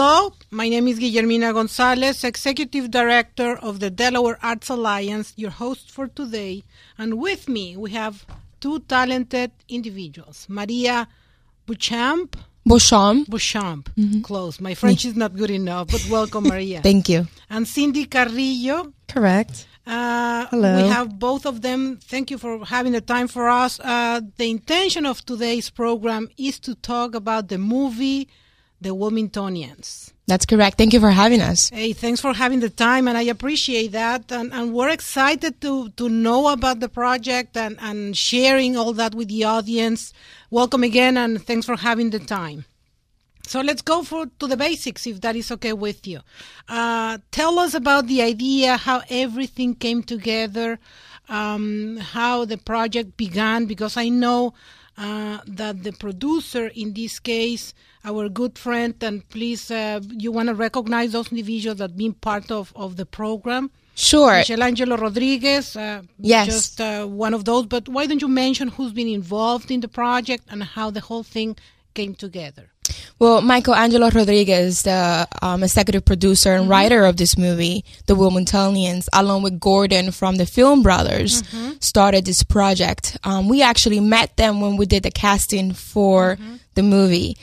Hello, my name is Guillermina Gonzalez, Executive Director of the Delaware Arts Alliance, your host for today. And with me, we have two talented individuals, Maria Beauchamp. Mm-hmm. Close. My French is not good enough, but welcome, Maria. Thank you. And Cindy Carrillo. Correct. Hello. We have both of them. Thank you for having the time for us. The intention of today's program is to talk about the movie, The Wilmingtonians. That's correct. Thank you for having us. Hey, thanks for having the time, and I appreciate that. And we're excited to know about the project and sharing all that with the audience. Welcome again, and thanks for having the time. So let's go to the basics, if that is okay with you. Tell us about the idea, how everything came together, how the project began, because I know that the producer, in this case, our good friend, and please, you want to recognize those individuals that have been part of the program. Sure. Michelangelo Rodriguez, yes. Just one of those. But why don't you mention who's been involved in the project and how the whole thing came together? Well, Michelangelo Rodriguez, the executive producer and writer of this movie, The Wilmingtonians, along with Gordon from the Film Brothers, started this project. We actually met them when we did the casting for the movie.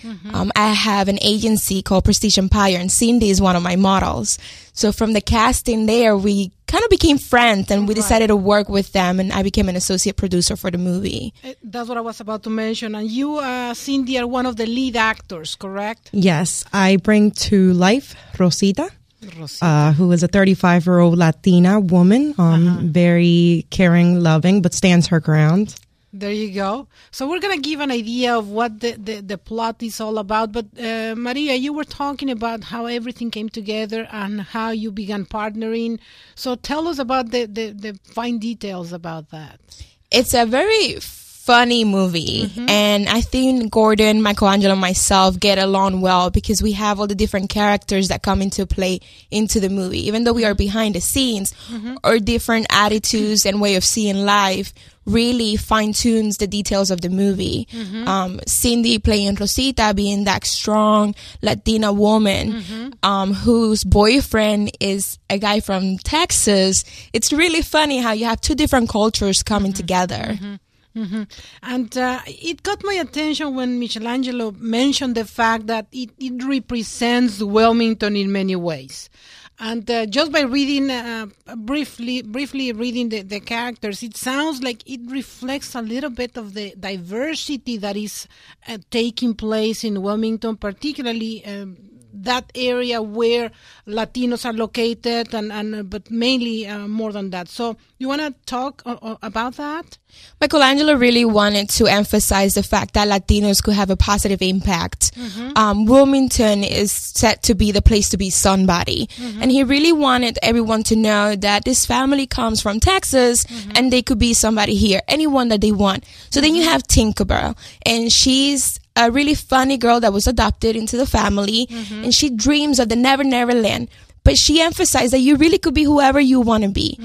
I have an agency called Prestige Empire, and Cindy is one of my models. So from the casting there, we kind of became friends, and we decided to work with them, and I became an associate producer for the movie. That's what I was about to mention. And you, Cindy, are one of the lead actors, correct? Yes. I bring to life Rosita. Who is a 35-year-old Latina woman, very caring, loving, but stands her ground. There you go. So we're going to give an idea of what the plot is all about. But Maria, you were talking about how everything came together and how you began partnering. So tell us about the fine details about that. It's a very funny movie. And I think Gordon, Michelangelo, and myself get along well because we have all the different characters that come into play into the movie. Even though we are behind the scenes, our different attitudes and way of seeing life really fine-tunes the details of the movie. Cindy playing Rosita, being that strong Latina woman whose boyfriend is a guy from Texas. It's really funny how you have two different cultures coming together. And it got my attention when Michelangelo mentioned the fact that it represents Wilmington in many ways. And just by reading, briefly reading the characters, it sounds like it reflects a little bit of the diversity that is taking place in Wilmington, particularly that area where Latinos are located, but mainly more than that. So you want to talk about that? Michelangelo really wanted to emphasize the fact that Latinos could have a positive impact. Wilmington is said to be the place to be somebody. And he really wanted everyone to know that this family comes from Texas and they could be somebody here, anyone that they want. So then you have Tinkerbell, and she's a really funny girl that was adopted into the family, and she dreams of the Never Never Land. But she emphasized that you really could be whoever you want to be.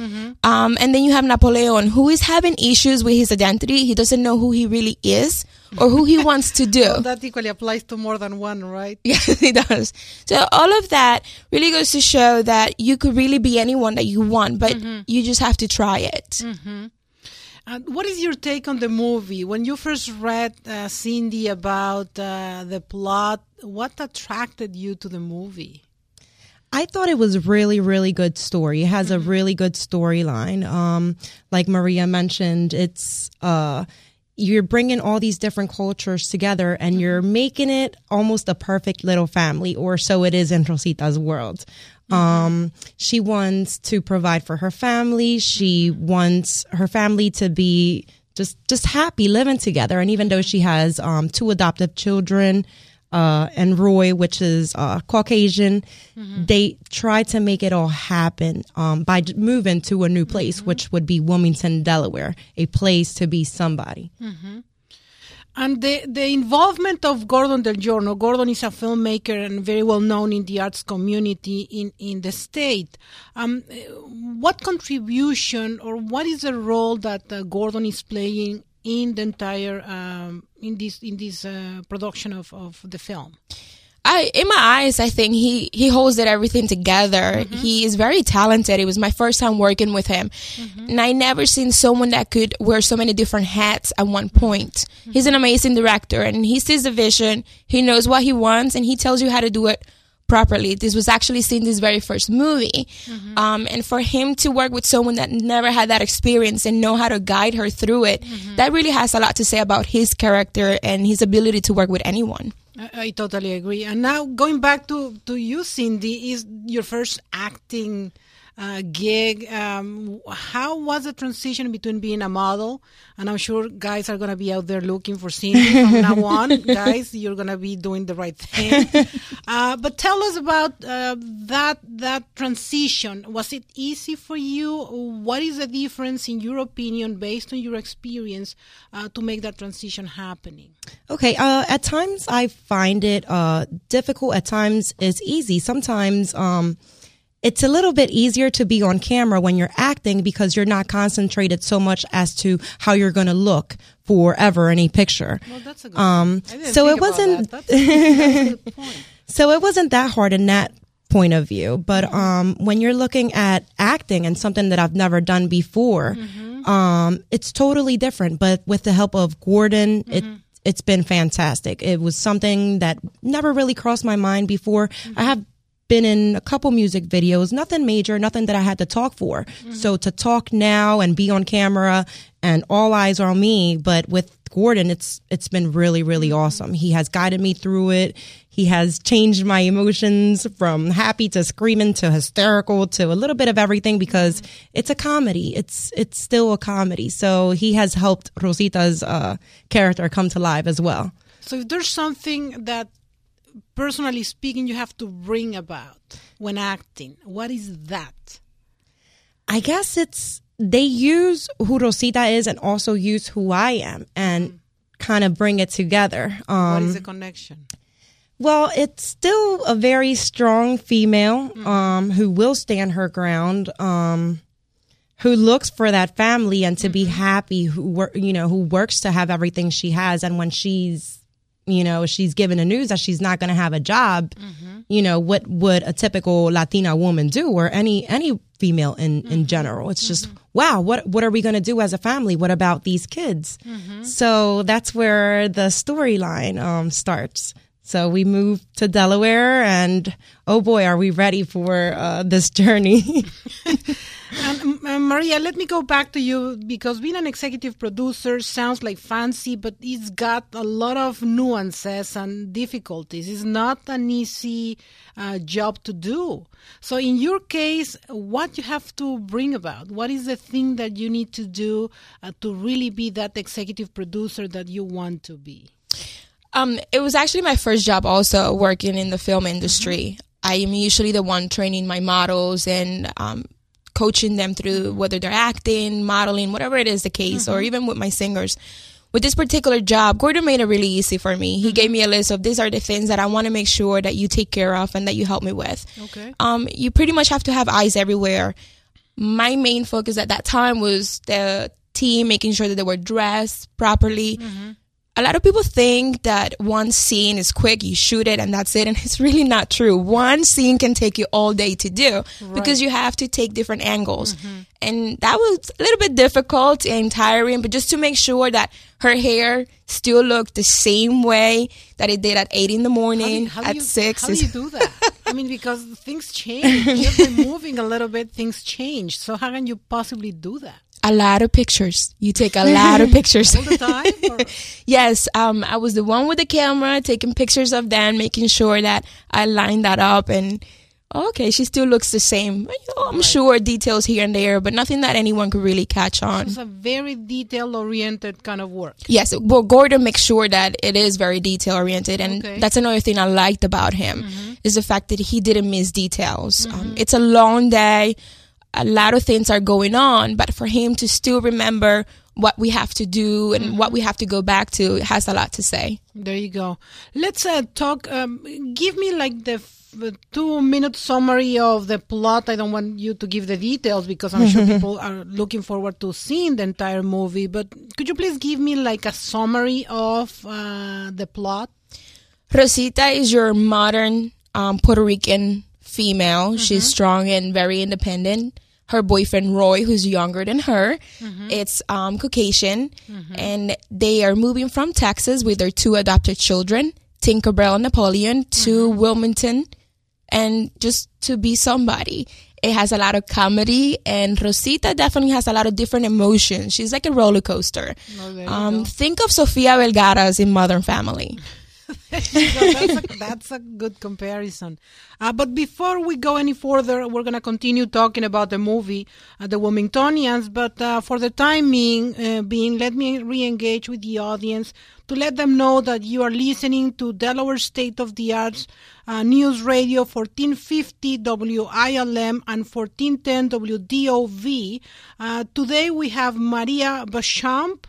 And then you have Napoleon, who is having issues with his identity. He doesn't know who he really is or who he wants to do. Well, that equally applies to more than one, right? Yes, it does. So all of that really goes to show that you could really be anyone that you want, but you just have to try it. What is your take on the movie? When you first read, Cindy, about the plot, what attracted you to the movie? I thought it was really, really good story. It has a really good storyline. Like Maria mentioned, it's you're bringing all these different cultures together, and you're making it almost a perfect little family, or so it is in Rosita's world. She wants to provide for her family. She wants her family to be just happy living together. And even though she has two adoptive children and Roy, which is Caucasian, they try to make it all happen by moving to a new place, which would be Wilmington, Delaware, a place to be somebody. And the involvement of Gordon del Giorno. Gordon is a filmmaker and very well known in the arts community in the state. What contribution or what is the role that Gordon is playing in the entire in this production of the film? in my eyes, I think he holds it everything together. Mm-hmm. He is very talented. It was my first time working with him. Mm-hmm. And I never seen someone that could wear so many different hats at one point. Mm-hmm. He's an amazing director, and he sees the vision. He knows what he wants, and he tells you how to do it properly. This was actually Cindy's very first movie. Mm-hmm. And for him to work with someone that never had that experience and know how to guide her through it, mm-hmm. that really has a lot to say about his character and his ability to work with anyone. I totally agree. And now going back to you, Cindy, is your first acting gig. How was the transition between being a model? And I'm sure guys are going to be out there looking for Cindy from now on. Guys, you're going to be doing the right thing. But tell us about that transition. Was it easy for you? What is the difference, in your opinion, based on your experience, to make that transition happening? Okay. At times I find it difficult. At times it's easy. Sometimes it's a little bit easier to be on camera when you're acting because you're not concentrated so much as to how you're going to look forever in a picture. Well, that's a good point. So it wasn't. That's a good point. So it wasn't that hard in that point of view. But when you're looking at acting and something that I've never done before, mm-hmm. It's totally different. But with the help of Gordon, mm-hmm. it's been fantastic. It was something that never really crossed my mind before. Mm-hmm. I have been in a couple music videos, nothing major, nothing that I had to talk for. Mm-hmm. So to talk now and be on camera and all eyes are on me, but with Gordon, it's been really, really awesome. He has guided me through it. He has changed my emotions from happy to screaming to hysterical to a little bit of everything because mm-hmm. it's a comedy. It's still a comedy. So he has helped Rosita's character come to life as well. So if there's something that, personally speaking, you have to bring about when acting, what is that? I guess it's they use who Rosita is and also use who I am and kind of bring it together. What is the connection? Well, it's still a very strong female who will stand her ground, who looks for that family and to be happy, who works to have everything she has. And when she's given the news that she's not going to have a job, mm-hmm. What would a typical Latina woman do, or any female in general? It's just, wow, what are we going to do as a family? What about these kids? Mm-hmm. So that's where the storyline starts. So we moved to Delaware, and oh boy, are we ready for this journey. Maria, let me go back to you, because being an executive producer sounds like fancy, but it's got a lot of nuances and difficulties. It's not an easy job to do. So in your case, what you have to bring about? What is the thing that you need to do to really be that executive producer that you want to be? It was actually my first job also working in the film industry. Mm-hmm. I am usually the one training my models and coaching them through whether they're acting, modeling, whatever it is the case, or even with my singers. With this particular job, Gordon made it really easy for me. He gave me a list of these are the things that I want to make sure that you take care of and that you help me with. Okay. You pretty much have to have eyes everywhere. My main focus at that time was the team, making sure that they were dressed properly. Mm-hmm. A lot of people think that one scene is quick, you shoot it, and that's it. And it's really not true. One scene can take you all day to do because you have to take different angles. Mm-hmm. And that was a little bit difficult and tiring, but just to make sure that her hair still looked the same way that it did at 8 in the morning, at 6. How do you do that? I mean, because things change. Just by moving a little bit, things change. So how can you possibly do that? A lot of pictures. You take a lot of pictures. All the time? Yes. I was the one with the camera, taking pictures of them, making sure that I lined that up. And, okay, she still looks the same. I'm sure details here and there, but nothing that anyone could really catch on. It's a very detail-oriented kind of work. Yes. Well, Gordon makes sure that it is very detail-oriented. And that's another thing I liked about him is the fact that he didn't miss details. Mm-hmm. It's a long day. A lot of things are going on, but for him to still remember what we have to do and what we have to go back to, it has a lot to say. There you go. Let's talk. Give me like the 2-minute summary of the plot. I don't want you to give the details because I'm sure people are looking forward to seeing the entire movie. But could you please give me like a summary of the plot? Rosita is your modern Puerto Rican female. Mm-hmm. She's strong and very independent. Her boyfriend, Roy, who's younger than her, it's Caucasian. Mm-hmm. And they are moving from Texas with their two adopted children, Tinkerbell and Napoleon, to Wilmington, and just to be somebody. It has a lot of comedy, and Rosita definitely has a lot of different emotions. She's like a roller coaster. Oh, think of Sofia Vergara's in Modern Family. That's a good comparison. But before we go any further, we're going to continue talking about the movie, The Wilmingtonians. But for the time being, let me re-engage with the audience to let them know that you are listening to Delaware State of the Arts News Radio 1450 WILM and 1410 WDOV. Today we have Maria Beauchamp,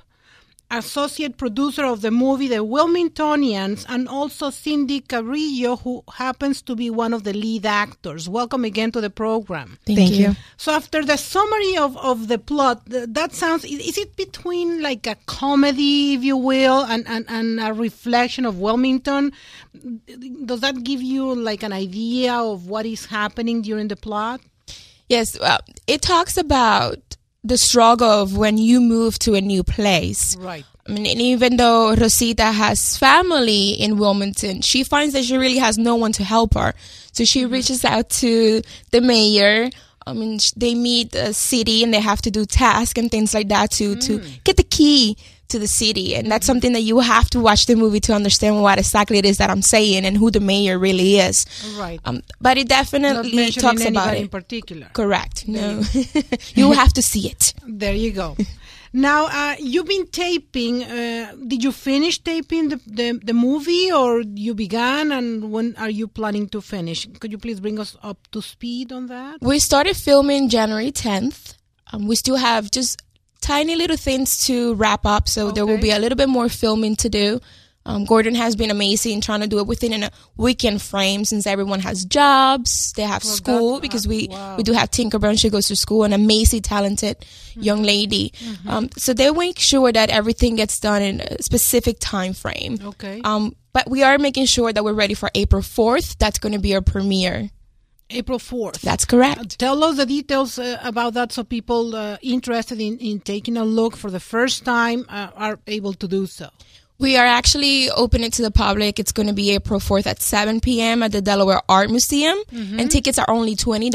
associate producer of the movie The Wilmingtonians, and also Cindy Carrillo, who happens to be one of the lead actors. Welcome again to the program. Thank you. So after the summary of the plot, that sounds, is it between like a comedy, if you will, and a reflection of Wilmington? Does that give you like an idea of what is happening during the plot? Yes, well, it talks about the struggle of when you move to a new place. Right. I mean, and even though Rosita has family in Wilmington, she finds that she really has no one to help her. So she reaches out to the mayor. I mean, they meet the city and they have to do tasks and things like that to get the key to the city. And that's something that you have to watch the movie to understand what exactly it is that I'm saying and who the mayor really is. Right. But it definitely talks about it. In particular. Correct. No. You have to see it. There you go. Now, you've been taping. Did you finish taping the movie, or you began, and when are you planning to finish? Could you please bring us up to speed on that? We started filming January 10th. We still have just tiny little things to wrap up, so there will be a little bit more filming to do. Gordon has been amazing trying to do it within a weekend frame, since everyone has jobs, they have school, because we do have Tinkerbell, she goes to school, an amazing, talented young lady. Mm-hmm. So they make sure that everything gets done in a specific time frame. Okay. But we are making sure that we're ready for April 4th. That's going to be our premiere. April 4th. That's correct. Tell us the details about that, so people interested in taking a look for the first time are able to do so. We are actually opening to the public. It's going to be April 4th at 7 p.m. at the Delaware Art Museum, and tickets are only $20.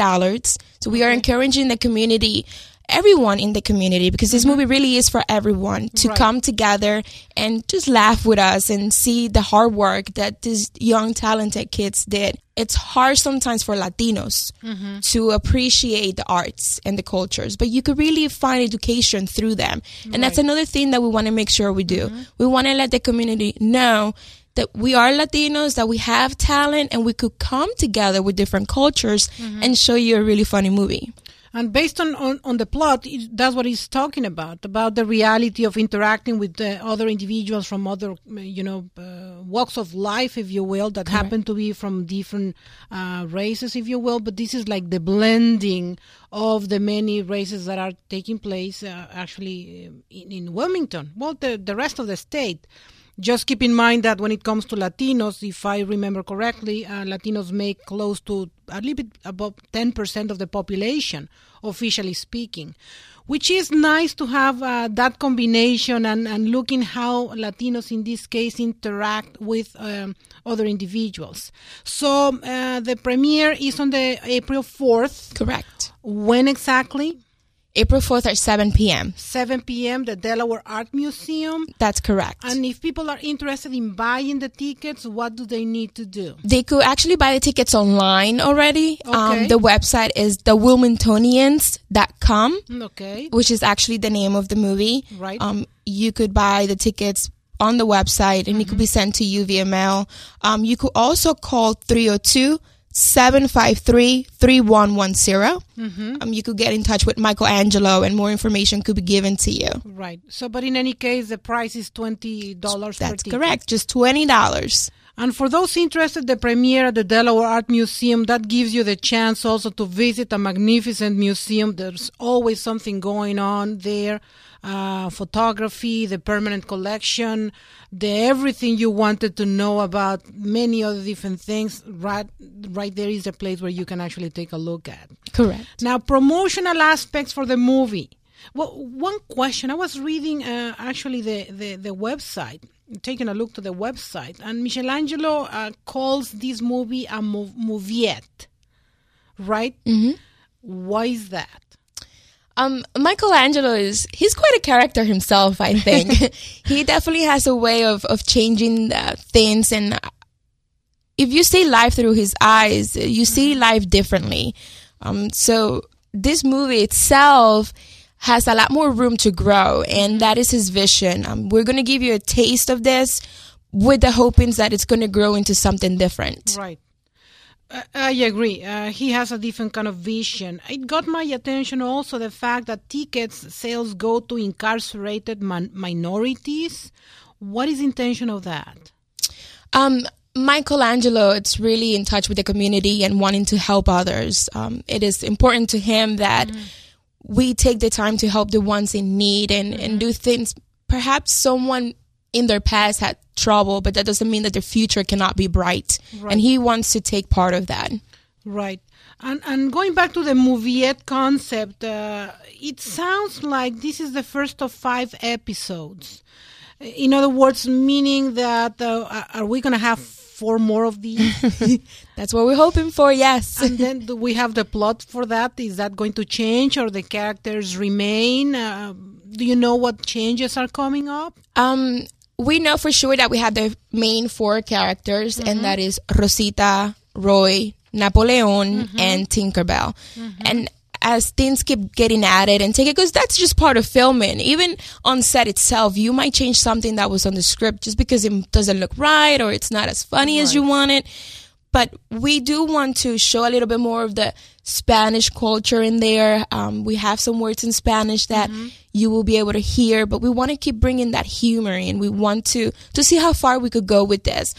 So we are encouraging the community, everyone in the community, because this movie really is for everyone, to come together and just laugh with us and see the hard work that these young, talented kids did. It's hard sometimes for Latinos to appreciate the arts and the cultures, but you could really find education through them. And that's another thing that we want to make sure we do. We want to let the community know that we are Latinos, that we have talent, and we could come together with different cultures and show you a really funny movie. And based on the plot, that's what he's talking about the reality of interacting with other individuals from other, walks of life, if you will, that happen to be from different races, if you will. But this is like the blending of the many races that are taking place actually in Wilmington, the rest of the state. Just keep in mind that when it comes to Latinos, if I remember correctly, Latinos make close to a little bit above 10% of the population, officially speaking, which is nice to have that combination and looking how Latinos in this case interact with other individuals. So the premiere is on the April 4th. Correct. When exactly? April 4th at 7 p.m. 7 p.m., the Delaware Art Museum. That's correct. And if people are interested in buying the tickets, what do they need to do? They could actually buy the tickets online already. Okay. The website is thewilmingtonians.com, which is actually the name of the movie. Right. You could buy the tickets on the website, and it could be sent to you via mail. You could also call 302-753-3110. You could get in touch with Michelangelo, and more information could be given to you. Right. So, but in any case, the price is $20 per ticket. That's correct. Just $20. And for those interested, the premiere at the Delaware Art Museum, that gives you the chance also to visit a magnificent museum. There's always something going on there. Photography, the permanent collection, the everything you wanted to know about, many other different things. Right there is a place where you can actually take a look at. Correct. Now, promotional aspects for the movie. Well, one question, I was reading actually the website, taking a look to the website, and Michelangelo calls this movie a moviette, right? Mm-hmm. Why is that? Michelangelo he's quite a character himself, I think. He definitely has a way of changing things, and if you see life through his eyes, you see life differently. So this movie itself has a lot more room to grow, and that is his vision. We're going to give you a taste of this with the hopings that it's going to grow into something different. Right. I agree. He has a different kind of vision. It got my attention also the fact that tickets sales go to incarcerated minorities. What is the intention of that? Michelangelo, it's really in touch with the community and wanting to help others. It is important to him that we take the time to help the ones in need and do things. Perhaps someone in their past had trouble, but that doesn't mean that their future cannot be bright. Right. And he wants to take part of that. Right. And going back to the moviette concept, it sounds like this is the first of 5 episodes. In other words, meaning that are we going to have 4 more of these? That's what we're hoping for, yes. And then do we have the plot for that? Is that going to change, or the characters remain? Do you know what changes are coming up? We know for sure that we have the main 4 characters, and that is Rosita, Roy, Napoleon, and Tinkerbell. And as things keep getting added and taken, because that's just part of filming. Even on set itself, you might change something that was on the script just because it doesn't look right, or it's not as funny as you want it. But we do want to show a little bit more of the Spanish culture in there. We have some words in Spanish that you will be able to hear, but we want to keep bringing that humor in. We want to see how far we could go with this.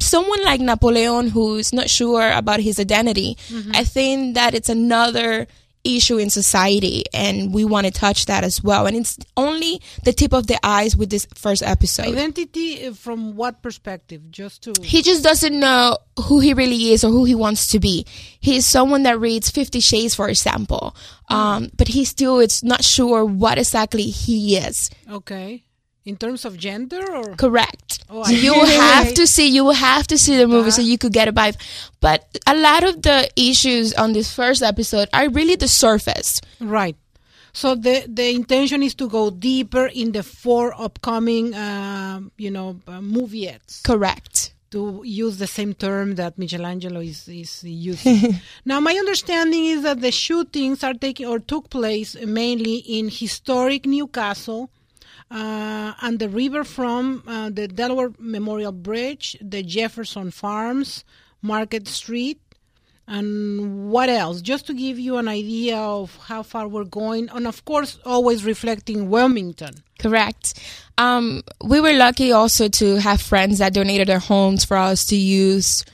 Someone like Napoleon, who's not sure about his identity, I think that it's another issue in society, and we want to touch that as well. And it's only the tip of the eyes with this first episode. Identity from what perspective? He just doesn't know who he really is or who he wants to be. He is someone that reads 50 Shades, for example, but he still is not sure what exactly he is. Okay. In terms of gender, or correct? Oh, you will have to see the movie so you could get a vibe. But a lot of the issues on this first episode are really the surface, right? So the intention is to go deeper in the 4 upcoming, moviettes. Correct. To use the same term that Michelangelo is using. Now, my understanding is that the shootings took place mainly in historic Newcastle. And the river from the Delaware Memorial Bridge, the Jefferson Farms, Market Street, and what else? Just to give you an idea of how far we're going, and of course, always reflecting Wilmington. Correct. We were lucky also to have friends that donated their homes for us to use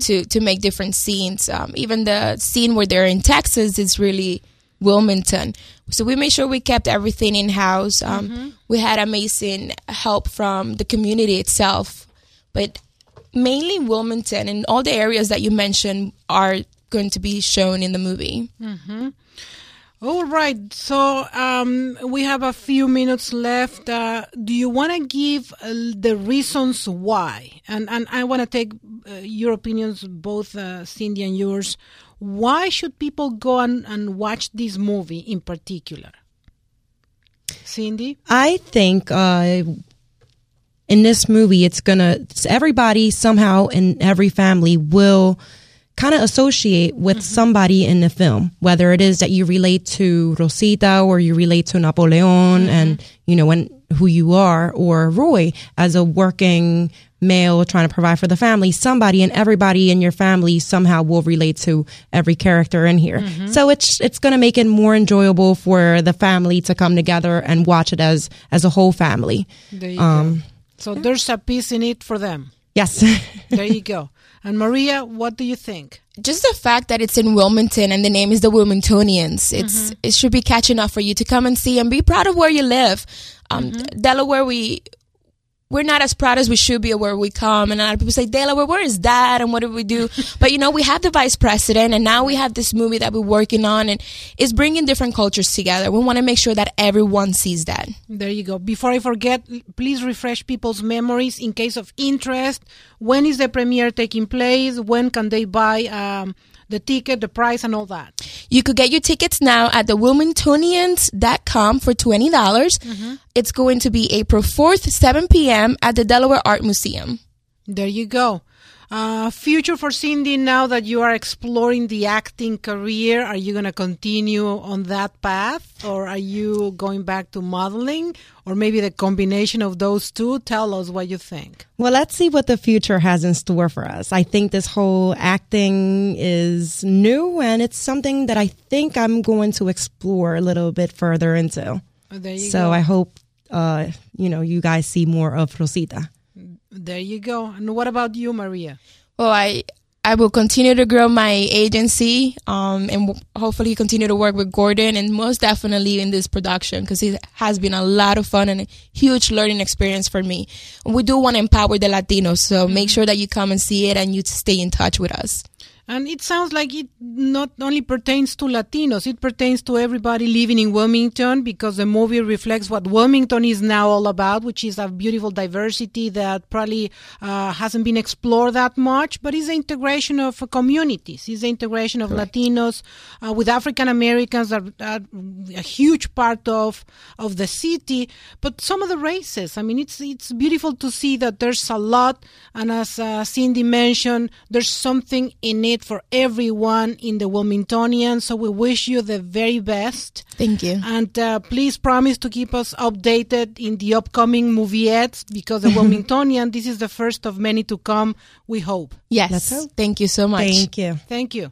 to make different scenes. Even the scene where they're in Texas is really Wilmington. So we made sure we kept everything in-house. We had amazing help from the community itself, but mainly Wilmington, and all the areas that you mentioned are going to be shown in the movie. All right, so we have a few minutes left. Do you want to give the reasons why? And I want to take your opinions, both Cindy and yours. Why should people go and watch this movie in particular? Cindy? I think in this movie, everybody somehow in every family will kind of associate with somebody in the film, whether it is that you relate to Rosita or you relate to Napoleon and who you are, or Roy as a working male trying to provide for the family. Somebody and everybody in your family somehow will relate to every character in here. So it's going to make it more enjoyable for the family to come together and watch it as a whole family. There you go. So there's a piece in it for them. Yes. There you go. And Maria, what do you think? Just the fact that it's in Wilmington and the name is the Wilmingtonians. It's It should be catching up for you to come and see and be proud of where you live. Delaware, we're not as proud as we should be of where we come. And a lot of people say, Delaware, where is that? And what do we do? But, you know, we have the vice president, and now we have this movie that we're working on, and it's bringing different cultures together. We want to make sure that everyone sees that. There you go. Before I forget, please refresh people's memories in case of interest. When is the premiere taking place? When can they buy the ticket, the price, and all that? You could get your tickets now at thewilmingtonians.com for $20. It's going to be April 4th, 7 p.m. at the Delaware Art Museum. There you go. Future for Cindy, now that you are exploring the acting career, are you going to continue on that path, or are you going back to modeling, or maybe the combination of those two? Tell us what you think. Well, let's see what the future has in store for us. I think this whole acting is new, and it's something that I think I'm going to explore a little bit further into. There you go. I hope, you guys see more of Rosita. There you go. And what about you, Maria? Well, I will continue to grow my agency and hopefully continue to work with Gordon, and most definitely in this production, because it has been a lot of fun and a huge learning experience for me. We do want to empower the Latinos, so make sure that you come and see it and you stay in touch with us. And it sounds like it not only pertains to Latinos, it pertains to everybody living in Wilmington, because the movie reflects what Wilmington is now all about, which is a beautiful diversity that probably hasn't been explored that much, but is the integration of communities, is the integration of Latinos with African Americans are a huge part of the city, but some of the races. I mean, it's beautiful to see that there's a lot, and as Cindy mentioned, there's something in it for everyone in the Wilmingtonians. So we wish you the very best. Thank you. And please promise to keep us updated in the upcoming moviettes, because the Wilmingtonian, this is the first of many to come, we hope. Yes. Thank you so much. Thank you. Thank you.